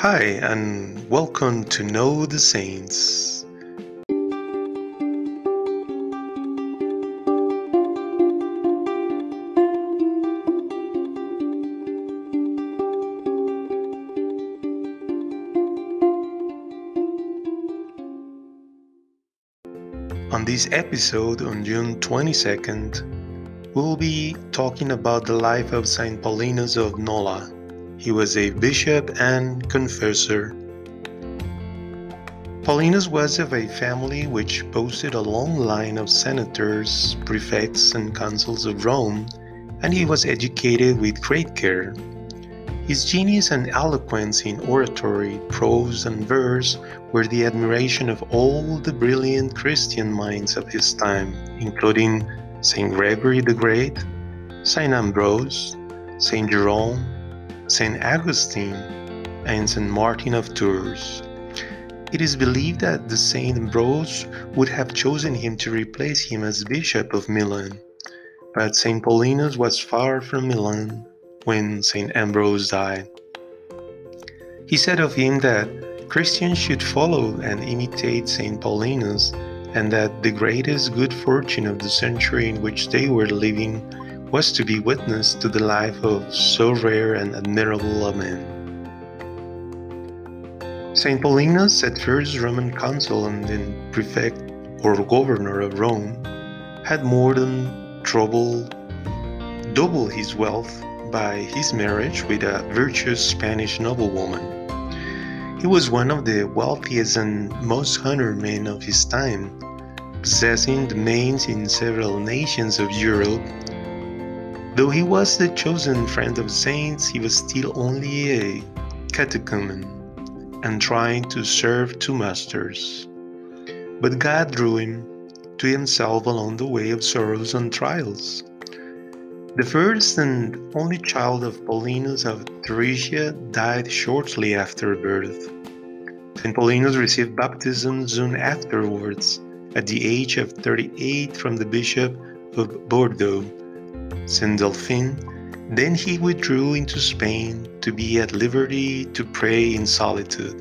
Hi, and welcome to Know the Saints. On this episode, on June 22nd, we'll be talking about the life of Saint Paulinus of Nola. He was a bishop and confessor. Paulinus was of a family which boasted a long line of senators, prefects, and consuls of Rome, and he was educated with great care. His genius and eloquence in oratory, prose, and verse were the admiration of all the brilliant Christian minds of his time, including Saint Gregory the Great, Saint Ambrose, Saint Jerome, Saint Augustine, and Saint Martin of Tours. It is believed that the Saint Ambrose would have chosen him to replace him as Bishop of Milan, but Saint Paulinus was far from Milan when Saint Ambrose died. He said of him that Christians should follow and imitate Saint Paulinus, and that the greatest good fortune of the century in which they were living was to be witness to the life of so rare and admirable a man. Saint Paulinus, at first Roman consul and then prefect or governor of Rome, had more than double his wealth by his marriage with a virtuous Spanish noblewoman. He was one of the wealthiest and most honored men of his time, possessing domains in several nations of Europe. Though he was the chosen friend of saints, he was still only a catechumen and trying to serve two masters. But God drew him to himself along the way of sorrows and trials. The first and only child of Paulinus of Therasia died shortly after birth. Saint Paulinus received baptism soon afterwards, at the age of 38, from the Bishop of Bordeaux, Saint Delphine. Then he withdrew into Spain to be at liberty to pray in solitude.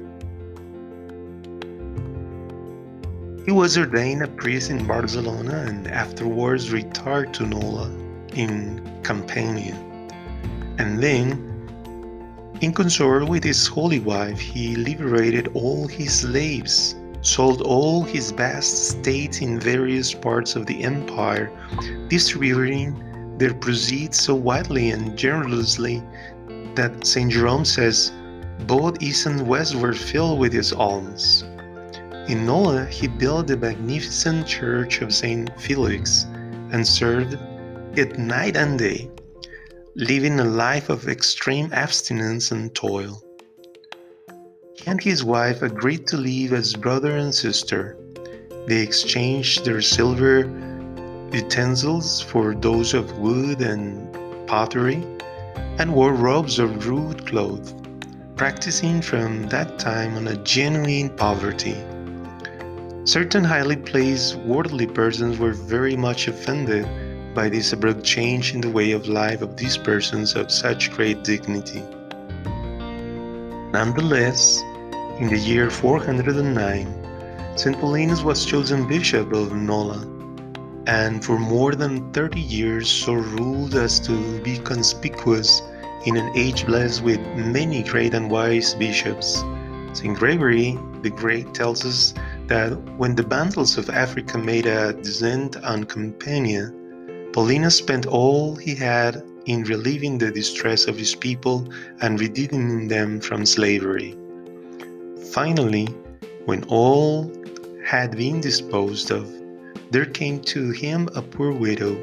He was ordained a priest in Barcelona and afterwards retired to Nola in Campania. And then, in consort with his holy wife, he liberated all his slaves, sold all his vast estates in various parts of the empire, distributing their proceeds so widely and generously that St. Jerome says, both east and west were filled with his alms. In Nola, he built the magnificent church of Saint Felix and served it night and day, living a life of extreme abstinence and toil. He and his wife agreed to live as brother and sister. They exchanged their silver utensils for those of wood and pottery, and wore robes of rude cloth, practicing from that time on a genuine poverty. Certain highly placed worldly persons were very much offended by this abrupt change in the way of life of these persons of such great dignity. Nonetheless, in the year 409, Saint Paulinus was chosen Bishop of Nola, and for more than 30 years so ruled as to be conspicuous in an age blessed with many great and wise bishops. St. Gregory the Great tells us that when the Vandals of Africa made a descent on Campania, Paulinus spent all he had in relieving the distress of his people and redeeming them from slavery. Finally, when all had been disposed of, there came to him a poor widow,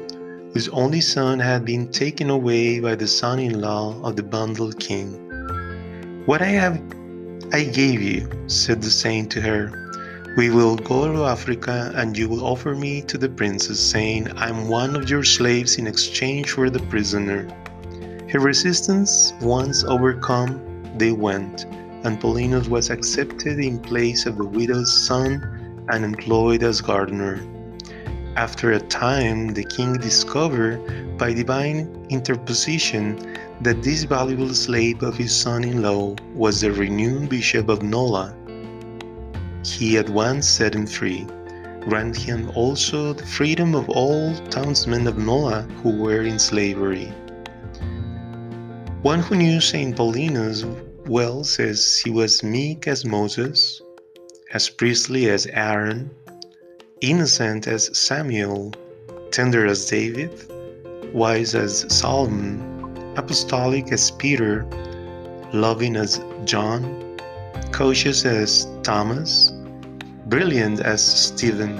whose only son had been taken away by the son-in-law of the Vandal King. "What I gave you," said the saint to her. "We will go to Africa, and you will offer me to the princess, saying, 'I'm one of your slaves in exchange for the prisoner.'" Her resistance once overcome, they went, and Paulinus was accepted in place of the widow's son and employed as gardener. After a time, the king discovered, by divine interposition, that this valuable slave of his son-in-law was the renowned Bishop of Nola. He at once set him free, granting him also the freedom of all townsmen of Nola who were in slavery. One who knew Saint Paulinus well says he was meek as Moses, as priestly as Aaron, innocent as Samuel, tender as David, wise as Solomon, apostolic as Peter, loving as John, cautious as Thomas, brilliant as Stephen,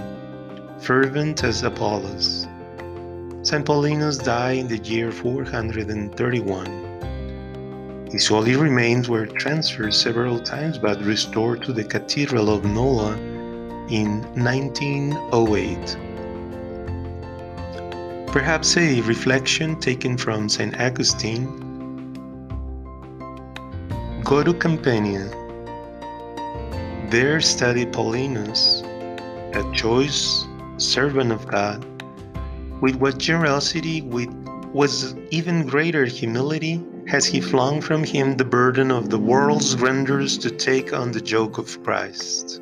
fervent as Apollos. St. Paulinus died in the year 431. His holy remains were transferred several times but restored to the Cathedral of Nola in 1908. Perhaps a reflection taken from St. Augustine. Go to Campania. There study Paulinus, a choice servant of God, with what generosity, with was even greater humility, has he flung from him the burden of the world's grandeurs to take on the yoke of Christ.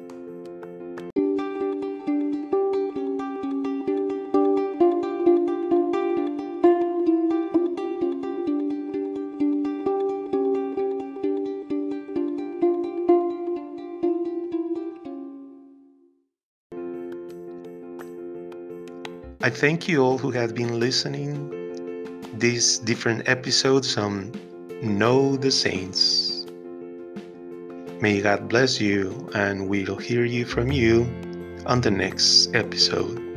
I thank you all who have been listening these different episodes on Know the Saints. May God bless you, and we'll hear you from you on the next episode.